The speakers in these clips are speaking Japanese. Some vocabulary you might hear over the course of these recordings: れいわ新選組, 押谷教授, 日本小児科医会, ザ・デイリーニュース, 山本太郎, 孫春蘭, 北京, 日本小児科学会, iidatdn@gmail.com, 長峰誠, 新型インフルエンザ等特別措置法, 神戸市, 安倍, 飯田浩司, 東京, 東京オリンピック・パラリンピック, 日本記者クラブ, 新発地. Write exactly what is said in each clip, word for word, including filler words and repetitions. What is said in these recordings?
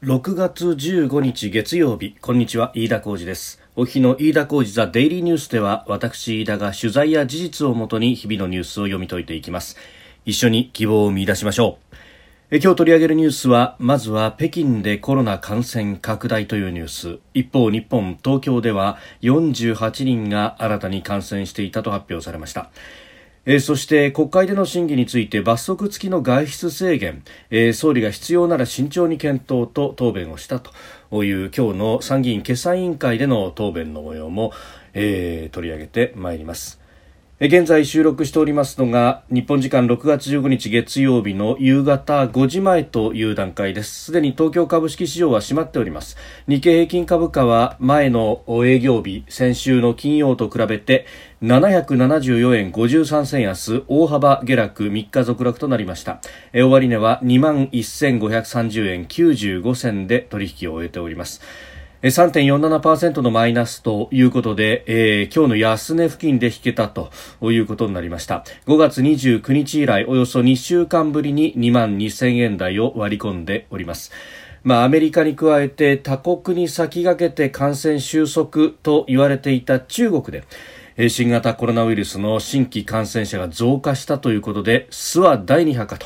ろくがつじゅうごにち月曜日、こんにちは、飯田浩司です。お日の飯田浩司ザ・デイリーニュースでは、私飯田が取材や事実をもとに日々のニュースを読み解いていきます。一緒に希望を見出しましょう。え今日取り上げるニュースは、まずは北京でコロナ感染拡大というニュース。一方、日本東京ではよんじゅうはちにんが新たに感染していたと発表されました。えー、そして国会での審議について、罰則付きの外出制限、えー、総理が必要なら慎重に検討と答弁をしたという今日の参議院決算委員会での答弁の模様も、えー、取り上げてまいります。えー、現在収録しておりますのが日本時間ろくがつじゅうごにち月曜日の夕方ごじまえという段階です。すでに東京株式市場は閉まっております。日経平均株価は前の営業日、先週の金曜と比べてななひゃくななじゅうよえんごじゅうさんせん安、大幅下落、みっか続落となりました。え終値は にまんせんごひゃくさんじゅうえんきゅうじゅうごせんで取引を終えております。 さんてんよんななパーセント のマイナスということで、えー、今日の安値付近で引けたということになりました。ごがつにじゅうくにち以来、およそにしゅうかんぶりに にまんにせんえん台を割り込んでおります。まあ、アメリカに加えて他国に先駆けて感染収束と言われていた中国で、新型コロナウイルスの新規感染者が増加したということで、巣はだいに波か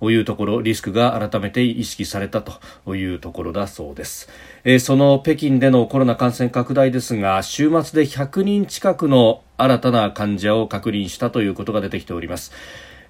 というところ、リスクが改めて意識されたというところだそうです。その北京でのコロナ感染拡大ですが、週末でひゃくにん近くの新たな患者を確認したということが出てきております。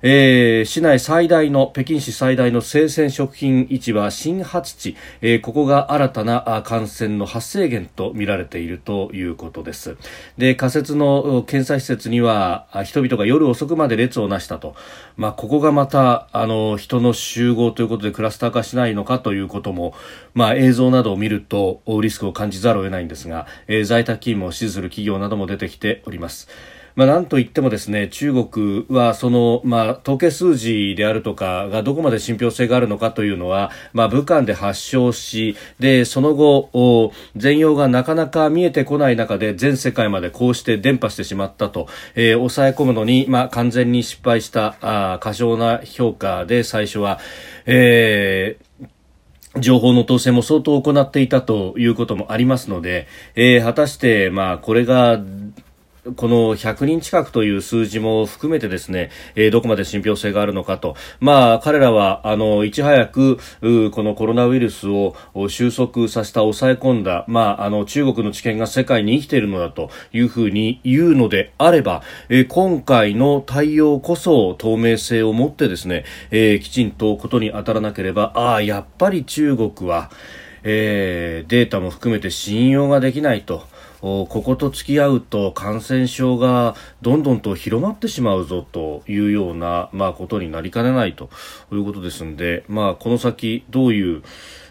えー、市内最大の北京市最大の生鮮食品市場新発地、えー、ここが新たな感染の発生源と見られているということです。で、仮設の検査施設には人々が夜遅くまで列をなしたと、まあ、ここがまたあの人の集合ということでクラスター化しないのかということも、まあ、映像などを見るとリスクを感じざるを得ないんですが、えー、在宅勤務を支持する企業なども出てきております。まあ、なんといってもですね、中国はその、まあ、統計数字であるとかがどこまで信憑性があるのかというのは、まあ、武漢で発症し、でその後全容がなかなか見えてこない中で全世界までこうして伝播してしまったと、えー、抑え込むのに、まあ、完全に失敗したあ過剰な評価で、最初は、えー情報の統制も相当行っていたということもありますので、えー、果たして、まあ、これがこのひゃくにん近くという数字も含めてですね、えー、どこまで信憑性があるのかと、まあ、彼らはあのいち早くこのコロナウイルスを収束させた、抑え込んだ、まあ、あの中国の知見が世界に生きているのだというふうに言うのであれば、えー、今回の対応こそ透明性を持ってですね、えー、きちんとことに当たらなければ、ああやっぱり中国は、えー、データも含めて信用ができないと、ここと付き合うと感染症がどんどんと広まってしまうぞというような、まあ、ことになりかねないということですので、まあ、この先どういう、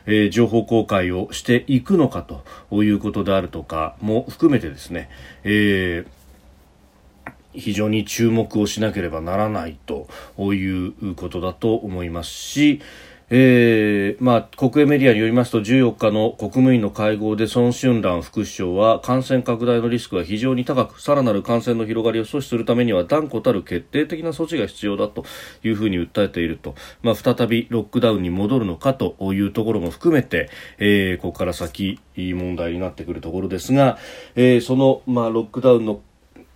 えー、情報公開をしていくのかということであるとかも含めてですね、えー非常に注目をしなければならないということだと思いますし、えーまあ、国営メディアによりますと、じゅうよっかの国務院の会合で孫春蘭副首相は、感染拡大のリスクが非常に高く、さらなる感染の広がりを阻止するためには断固たる決定的な措置が必要だというふうに訴えていると、まあ、再びロックダウンに戻るのかというところも含めて、えー、ここから先いい問題になってくるところですが、えー、その、まあ、ロックダウンの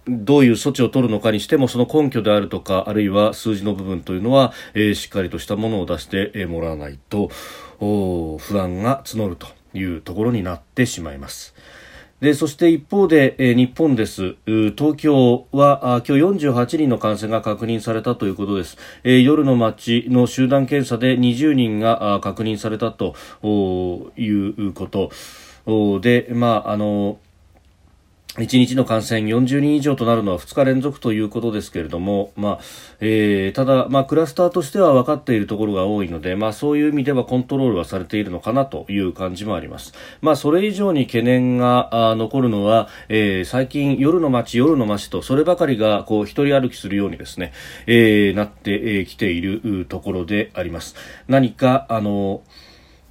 どういう措置を取るのかにしても、その根拠であるとか、あるいは数字の部分というのは、えー、しっかりとしたものを出してもらわないと不安が募るというところになってしまいます。でそして一方で、えー、日本です。東京は今日よんじゅうはちにんの感染が確認されたということです。えー、夜の街の集団検査でにじゅうにんが確認されたということで、まああのいちにちの感染よんじゅうにん以上となるのはふつか連続ということですけれども、まあえー、ただ、まあ、クラスターとしては分かっているところが多いので、まあ、そういう意味ではコントロールはされているのかなという感じもあります。まあ、それ以上に懸念が残るのは、えー、最近夜の街夜の街とそればかりがこう一人歩きするようにですね、えー、なってきているところであります。何かあの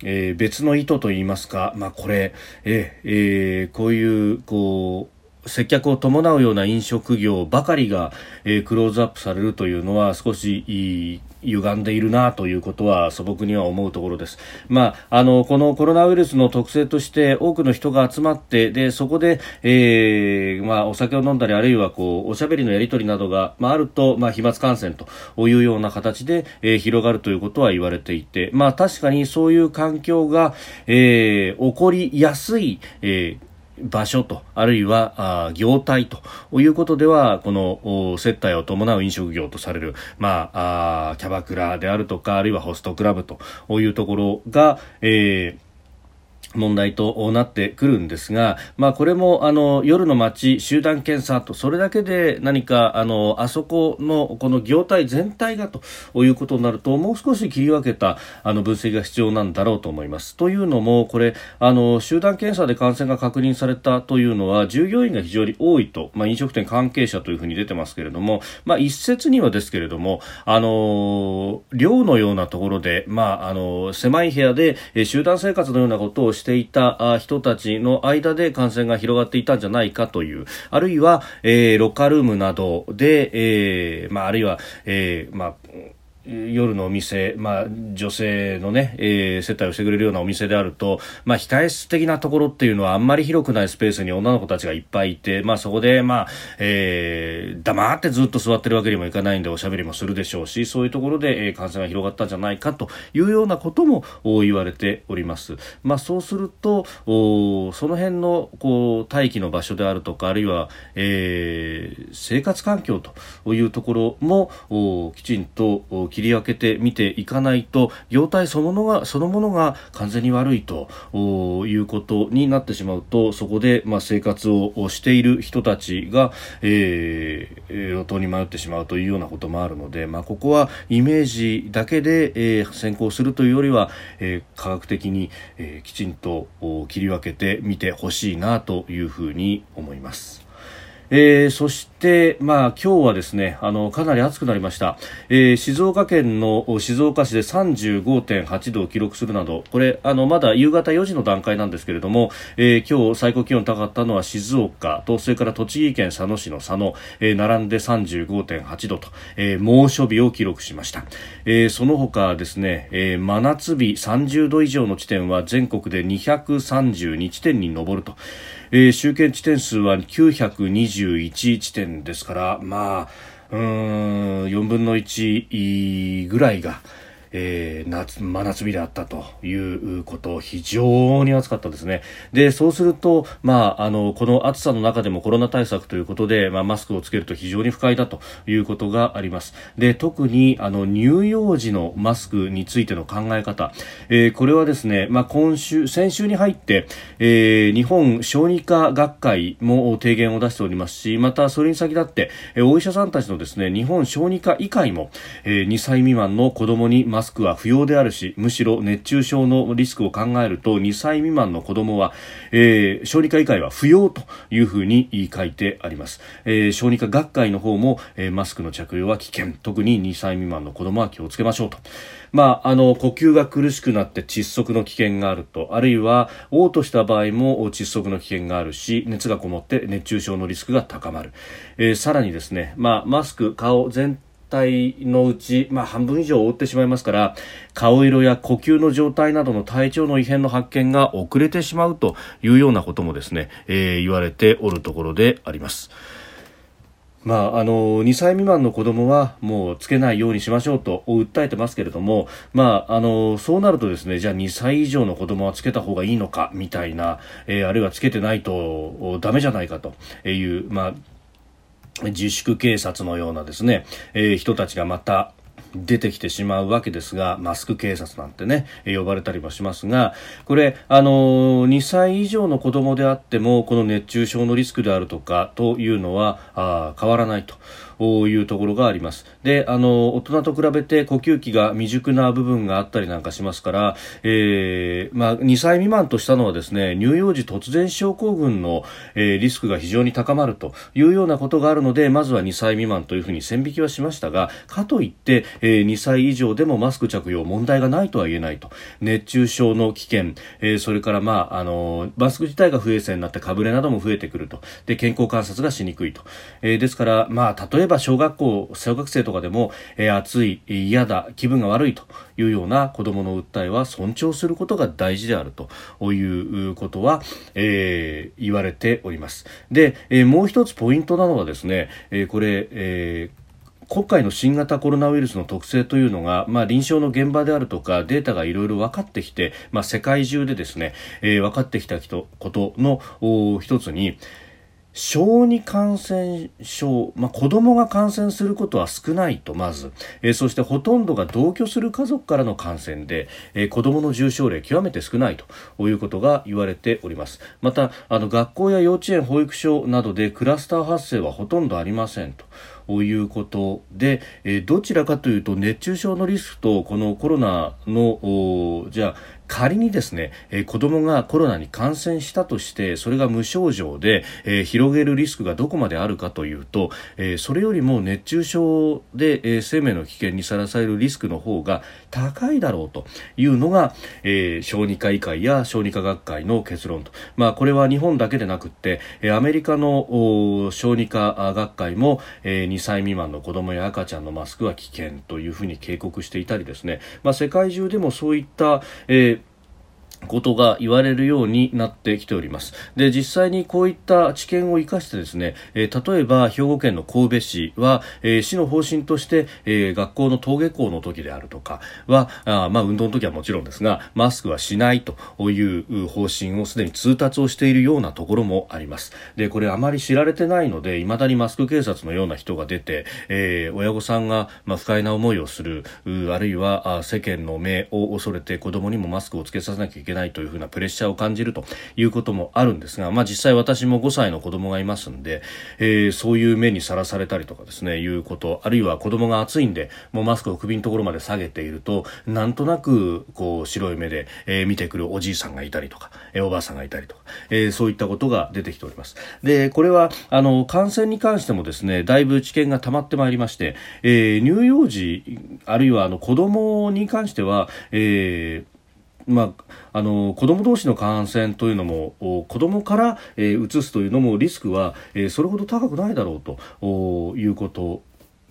えー、別の意図といいますか、まあ、これ、えーえー、こういう、こう接客を伴うような飲食業ばかりが、えー、クローズアップされるというのは少しいい歪んでいるなということは素朴には思うところです。まあ、あのこのコロナウイルスの特性として多くの人が集まってでそこで、えーまあ、お酒を飲んだりあるいはこうおしゃべりのやり取りなどが、まあ、あると、まあ、飛沫感染というような形で、えー、広がるということは言われていて、まあ、確かにそういう環境が、えー、起こりやすい、えー場所とあるいはあ業態ということではこの接待を伴う飲食業とされる、まあ、あキャバクラであるとかあるいはホストクラブというところが、えー問題となってくるんですが、まあこれもあの夜の街集団検査とそれだけで何かあのあそこのこの業態全体がということになるともう少し切り分けたあの分析が必要なんだろうと思います。というのもこれあの集団検査で感染が確認されたというのは従業員が非常に多いと、まあ飲食店関係者というふうに出てますけれども、まあ一説にはですけれどもあの寮のようなところでまああの狭い部屋で集団生活のようなことをしていた人たちの間で感染が広がっていたんじゃないかというあるいは、えー、ロッカールームなどで、えーまあ、あるいは、えーまあ夜のお店、まあ、女性のね、えー、接待をしてくれるようなお店であると、まあ、控え室的なところっていうのはあんまり広くないスペースに女の子たちがいっぱいいて、まあ、そこで、まあ、えー、黙ってずっと座ってるわけにもいかないんでおしゃべりもするでしょうし、そういうところで、えー、感染が広がったんじゃないかというようなことも言われております。まあ、そうすると、お、その辺の、こう、待機の場所であるとか、あるいは、えー、生活環境というところも、お、きちんと、切り分けて見ていかないと業態そのものが、そのものが完全に悪いということになってしまうとそこでまあ生活をしている人たちが、えー、路頭に迷ってしまうというようなこともあるので、まあ、ここはイメージだけで、えー、先行するというよりは、えー、科学的に、えー、きちんと切り分けて見てほしいなというふうに思います。えー、そして、まあ、今日はですね、あの、かなり暑くなりました。えー、静岡県の静岡市で さんじゅうごてんはちどを記録するなど、これ、あの、まだ夕方よじの段階なんですけれども、えー、今日最高気温高かったのは静岡と、それから栃木県佐野市の佐野、えー、並んで さんじゅうごてんはちどと、えー、猛暑日を記録しました。えー、その他ですね、えー、真夏日さんじゅうど以上の地点は全国でにひゃくさんじゅうにちてんに上ると。えー、集計地点数はきゅうひゃくにじゅういちちてんですから、まあ、うーん、よんぶんのいちぐらいが、えー、夏、真夏日であったということ、非常に暑かったですね。で、そうすると、まあ、あの、この暑さの中でもコロナ対策ということで、まあ、マスクをつけると非常に不快だということがあります。で、特に、あの、乳幼児のマスクについての考え方、えー、これはですね、まあ、今週、先週に入って、えー、日本小児科学会も提言を出しておりますし、また、それに先立って、お医者さんたちのですね、日本小児科医会も、えー、にさいみまんの子供に、マスクは不要であるし、むしろ熱中症のリスクを考えるとにさいみまんの子どもは、えー、小児科医会は不要というふうに書いてあります。えー、小児科学会の方も、えー、マスクの着用は危険、特ににさいみまんの子どもは気をつけましょうと、まあ、あの呼吸が苦しくなって窒息の危険があると、あるいは嘔吐した場合も窒息の危険があるし、熱がこもって熱中症のリスクが高まる。えー、さらにですね、まあ、マスク顔全体体のうち、まあ、半分以上覆ってしまいますから、顔色や呼吸の状態などの体調の異変の発見が遅れてしまうというようなこともですね、えー、言われておるところであります。まあ、あのにさいみまんの子どもはもうつけないようにしましょうと訴えてますけれども、まあ、あのそうなるとですね、じゃあにさいいじょうの子どもはつけた方がいいのかみたいな、えー、あるいはつけてないとダメじゃないかという、まあ自粛警察のようなですね、えー、人たちがまた出てきてしまうわけですが、マスク警察なんてね、呼ばれたりもしますが、これあのにさいいじょうの子供であってもこの熱中症のリスクであるとかというのはあ変わらないというところがあります。で、あの大人と比べて呼吸器が未熟な部分があったりなんかしますから、えーまあ、にさい未満としたのはですね、乳幼児突然症候群の、えー、リスクが非常に高まるというようなことがあるので、まずはにさい未満というふうに線引きはしましたが、かといって、えー、にさい以上でもマスク着用問題がないとは言えないと。熱中症の危険、えー、それから、まあ、あのマスク自体が不衛生になってかぶれなども増えてくると。で、健康観察がしにくいと、えー、ですから、まあ、例えば小学校小学生とかでも、えー、暑い、嫌だ、気分が悪いというような子どもの訴えは尊重することが大事であるということは、えー、言われております。で、えー、もう一つポイントなのはですね、えー、これ、えー今回の新型コロナウイルスの特性というのが、まあ、臨床の現場であるとかデータがいろいろ分かってきて、まあ、世界中でですね、えー、分かってきたことの一つに、小児感染症、まあ、子どもが感染することは少ないと、まず、えー、そしてほとんどが同居する家族からの感染で、えー、子どもの重症例極めて少ないということが言われております。また、あの学校や幼稚園、保育所などでクラスター発生はほとんどありませんということで、えどちらかというと熱中症のリスクとこのコロナの、じゃあ仮にですね、え子どもがコロナに感染したとして、それが無症状で、え広げるリスクがどこまであるかというと、えそれよりも熱中症で、え生命の危険にさらされるリスクの方が高いだろうというのが、え小児科医会や小児科学会の結論と、まあ、これは日本だけでなくってアメリカの小児科学会も、えにさい未満の子どもや赤ちゃんのマスクは危険というふうに警告していたりですね、まあ、世界中でもそういった、えーことが言われるようになってきております。で、実際にこういった知見を生かしてですね、えー、例えば兵庫県の神戸市は、えー、市の方針として、えー、学校の登下校の時であるとかは、あまあ運動の時はもちろんですが、マスクはしないという方針をすでに通達をしているようなところもあります。で、これあまり知られてないので、未だにマスク警察のような人が出て、えー、親御さんが、まあ、不快な思いをする、あるいはあ世間の目を恐れて子供にもマスクをつけさせなきゃいけないないというふうなプレッシャーを感じるということもあるんですが、まあ、実際私もごさいの子供がいますんで、えー、そういう目にさらされたりとかですね、いうこと、あるいは子供が暑いんでもうマスクを首のところまで下げていると、なんとなくこう白い目で、えー、見てくるおじいさんがいたりとか、えー、おばあさんがいたりとか、えー、そういったことが出てきております。で、これはあの感染に関してもですね、だいぶ知見が溜まってまいりまして、えー、乳幼児あるいはあの子供に関しては、えーまあ、あの子ども同士の感染というのも子どもから、えー、うつすというのもリスクは、えー、それほど高くないだろうということ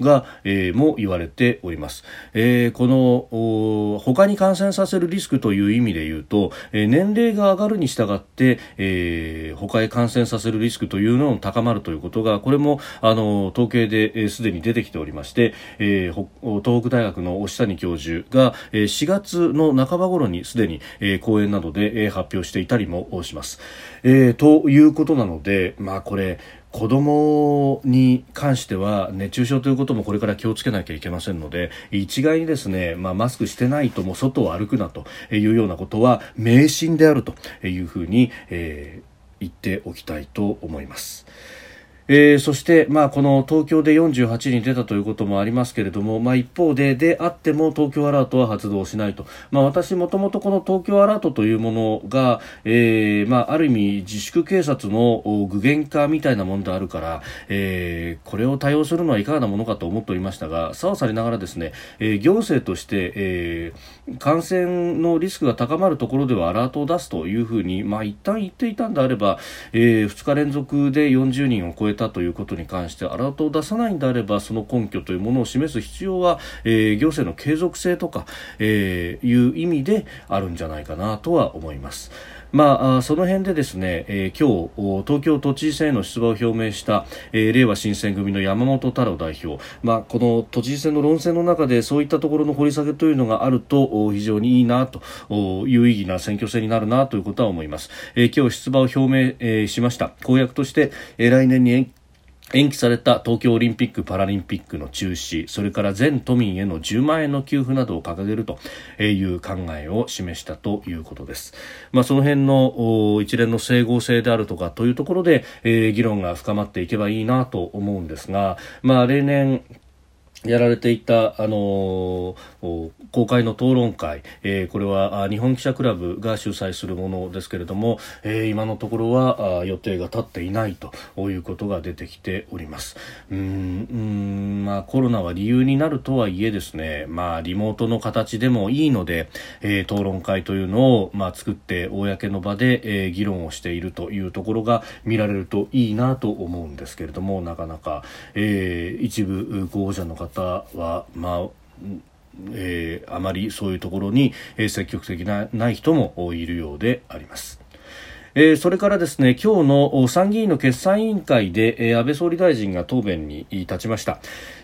が、えー、も言われております。えー、この他に感染させるリスクという意味で言うと、えー、年齢が上がるに従って、えー、他へ感染させるリスクというのも高まるということが、これもあの統計ですで、えー、に出てきておりまして、えー、東北大学の押谷教授が、えー、しがつの半ば頃にすでに、えー、講演などで、えー、発表していたりもします、えー、ということなので、まあこれ子どもに関しては熱中症ということもこれから気をつけなきゃいけませんので、一概にですね、まあ、マスクしてないともう外を歩くなというようなことは迷信であるというふうに、えー、言っておきたいと思います。えー、そして、まあ、この東京でよんじゅうはちにん出たということもありますけれども、まあ、一方でであっても東京アラートは発動しないと、まあ、私もともとこの東京アラートというものが、えーまあ、ある意味自粛警察の具現化みたいなものであるから、えー、これを多用するのはいかがなものかと思っておりましたが、さわされながらですね、えー、行政として、えー、感染のリスクが高まるところではアラートを出すというふうに、まあ、一旦言っていたんであれば、えー、ふつか連続でよんじゅうにんを超えてということに関してアラートを出さないのであれば、その根拠というものを示す必要は、えー、行政の継続性とか、えー、いう意味であるんじゃないかなとは思います。まあ、その辺でですね、えー、今日東京都知事選への出馬を表明した、えー、れいわ新選組の山本太郎代表、まあ、この都知事選の論戦の中でそういったところの掘り下げというのがあると非常にいいなと、有意義な選挙戦になるなということは思います。えー、今日出馬を表明、えー、しました。公約として、えー、来年に延期された東京オリンピック・パラリンピックの中止、それから全都民へのじゅうまんえんの給付などを掲げるという考えを示したということです。まあ、その辺の一連の整合性であるとかというところで、えー、議論が深まっていけばいいなと思うんですが、まあ、例年やられていた、あのー、公開の討論会、えー、これは日本記者クラブが主催するものですけれども、えー、今のところは予定が立っていないということが出てきております。うーんうーん、まあ、コロナは理由になるとはいえですね、まあ、リモートの形でもいいので、えー、討論会というのを、まあ、作って公の場で、えー、議論をしているというところが見られるといいなと思うんですけれども、なかなか、えー、一部候補者の方は、まあえー、あまりそういうところに、えー、積極的なない人もいるようであります。えー、それからですね、今日の参議院の決算委員会で、えー、安倍総理大臣が答弁に立ちました。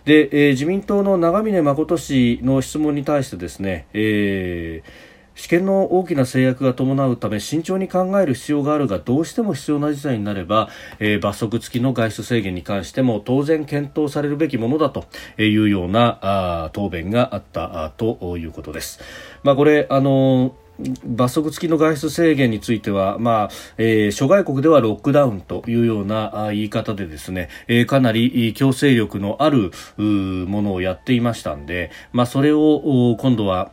で、えー、自民党の長峰誠氏の質問に対してですね、えー試験の大きな制約が伴うため慎重に考える必要があるが、どうしても必要な事態になれば、えー、罰則付きの外出制限に関しても当然検討されるべきものだというような答弁があったということです。まあ、これあのー罰則付きの外出制限については、まあえー、諸外国ではロックダウンというような言い方でですね、えー、かなり強制力のあるものをやっていましたんで、まあ、それを今度は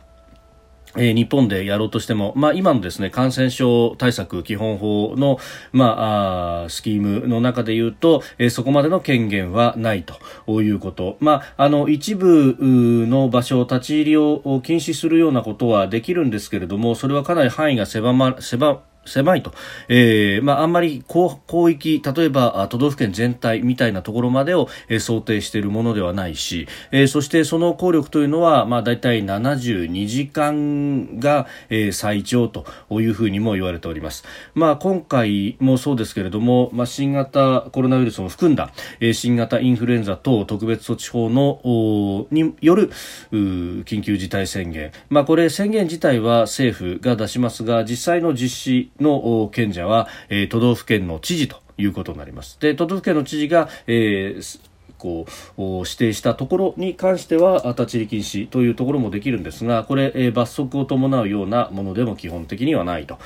えー、日本でやろうとしても、まあ、今のですね、感染症対策基本法の、まあ、あースキームの中で言うと、えー、そこまでの権限はないということ。まあ、あの、一部の場所を立ち入りを禁止するようなことはできるんですけれども、それはかなり範囲が狭ま、狭、狭いと、えーまあ、あんまり広域、例えば都道府県全体みたいなところまでを、えー、想定しているものではないし、えー、そしてその効力というのは、まあ、だいたいななじゅうにじかんが、えー、最長というふうにも言われております。まあ、今回もそうですけれども、まあ、新型コロナウイルスを含んだ、えー、新型インフルエンザ等特別措置法のによる緊急事態宣言、まあ、これ宣言自体は政府が出しますが、実際の実施の権者は、えー、都道府県の知事ということになります。で、都道府県の知事が、えー、こう指定したところに関しては立ち入り禁止というところもできるんですが、これ、えー、罰則を伴うようなものでも基本的にはないと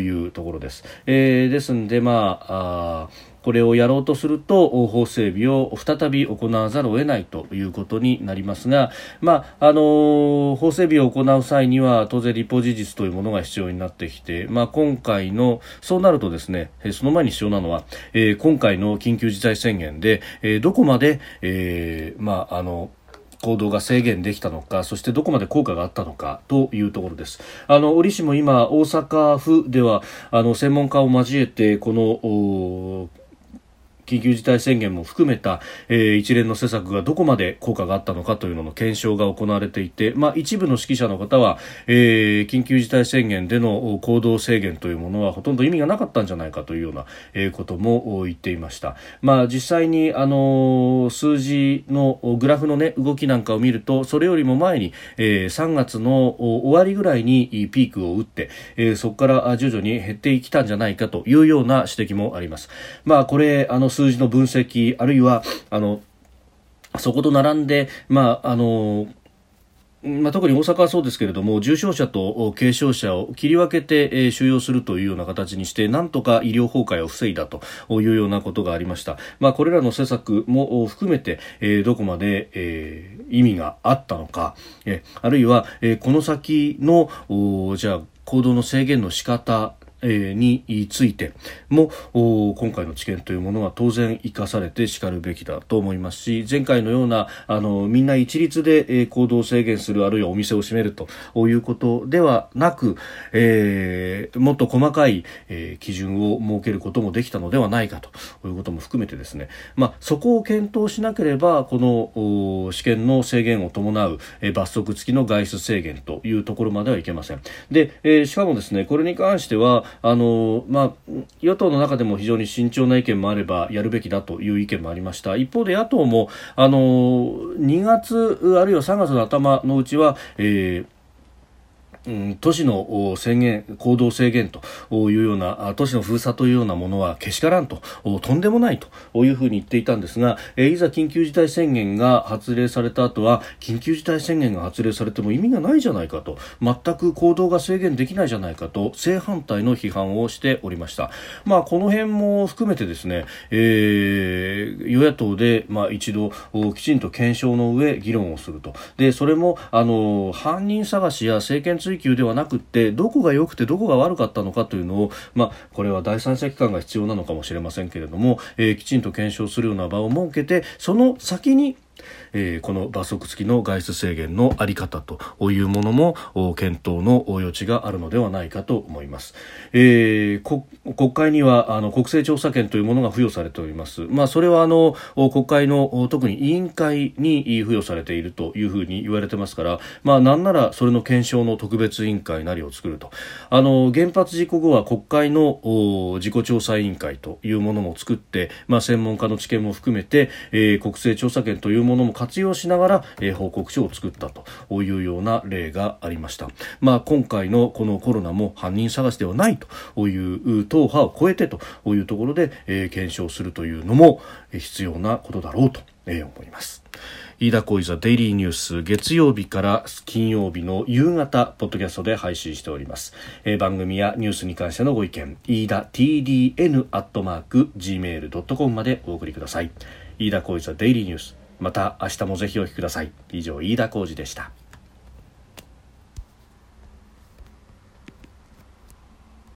いうところです。えー、ですので、まあ、あこれをやろうとすると法整備を再び行わざるを得ないということになりますが、まああのー、法整備を行う際には当然立法事実というものが必要になってきて、まあ、今回のそうなるとですね、その前に必要なのは、えー、今回の緊急事態宣言で、えー、どこまで、えー、まああの行動が制限できたのか、そしてどこまで効果があったのかというところです。あの折しも今大阪府ではあの専門家を交えてこの緊急事態宣言も含めた、えー、一連の施策がどこまで効果があったのかというのの検証が行われていて、まあ、一部の識者の方は、えー、緊急事態宣言での行動制限というものはほとんど意味がなかったんじゃないかというような、えー、ことも言っていました。まあ、実際に、あのー、数字のグラフの、ね、動きなんかを見ると、それよりも前に、えー、さんがつの終わりぐらいにピークを打って、えー、そこから徐々に減ってきたんじゃないかというような指摘もあります。まあ、これあの数字の分析、あるいはあのそこと並んで、まああのまあ、特に大阪はそうですけれども、重症者と軽症者を切り分けて、えー、収容するというような形にして、なんとか医療崩壊を防いだというようなことがありました。まあ、これらの施策も含めて、えー、どこまで、えー、意味があったのか、えー、あるいは、えー、この先のじゃあ行動の制限の仕方についても、今回の知見というものは当然生かされてしかるべきだと思いますし、前回のようなあのみんな一律で行動制限する、あるいはお店を閉めるということではなく、えー、もっと細かい、えー、基準を設けることもできたのではないかということも含めてですね、まあ、そこを検討しなければこの試験の制限を伴う、えー、罰則付きの外出制限というところまではいけません。で、えー、しかもですね、これに関してはあのまあ、与党の中でも非常に慎重な意見もあれば、やるべきだという意見もありました。一方で野党もあのにがつあるいはさんがつの頭のうちは、えーうん、都市の制限、行動制限というような、都市の封鎖というようなものはけしからんと、とんでもないというふうに言っていたんですが、えー、いざ緊急事態宣言が発令された後は、緊急事態宣言が発令されても意味がないじゃないかと、全く行動が制限できないじゃないかと正反対の批判をしておりました。まあ、この辺も含めてですね、えー、与野党で、まあ、一度きちんと検証の上議論をすると。でそれもあの犯人探しや政権追及ではなくって、どこが良くてどこが悪かったのかというのを、まあ、これは第三者機関が必要なのかもしれませんけれども、えー、きちんと検証するような場を設けて、その先にえー、この罰則付きの外出制限の在り方というものも検討の余地があるのではないかと思います。えー、こ国会にはあの国政調査権というものが付与されております。まあ、それはあの国会の特に委員会に付与されているというふうに言われてますから、まあ、なんならそれの検証の特別委員会なりを作ると。あの原発事故後は国会の事故調査委員会というものも作って、まあ、専門家の知見も含めて、えー、国政調査権というものも活用しながら、えー、報告書を作ったというような例がありました。まあ、今回のこのコロナも犯人探しではないという党派を超えてというところで、えー、検証するというのも必要なことだろうと、えー、思います。飯田浩司ザ・デイリーニュース、月曜日から金曜日の夕方ポッドキャストで配信しております。えー、番組やニュースに関してのご意見、飯田 ティーディーエヌ アットマーク ジーメール ドットコム までお送りください。飯田浩司ザ・デイリーニュース、また明日もぜひお聞きください。以上、飯田浩司でした。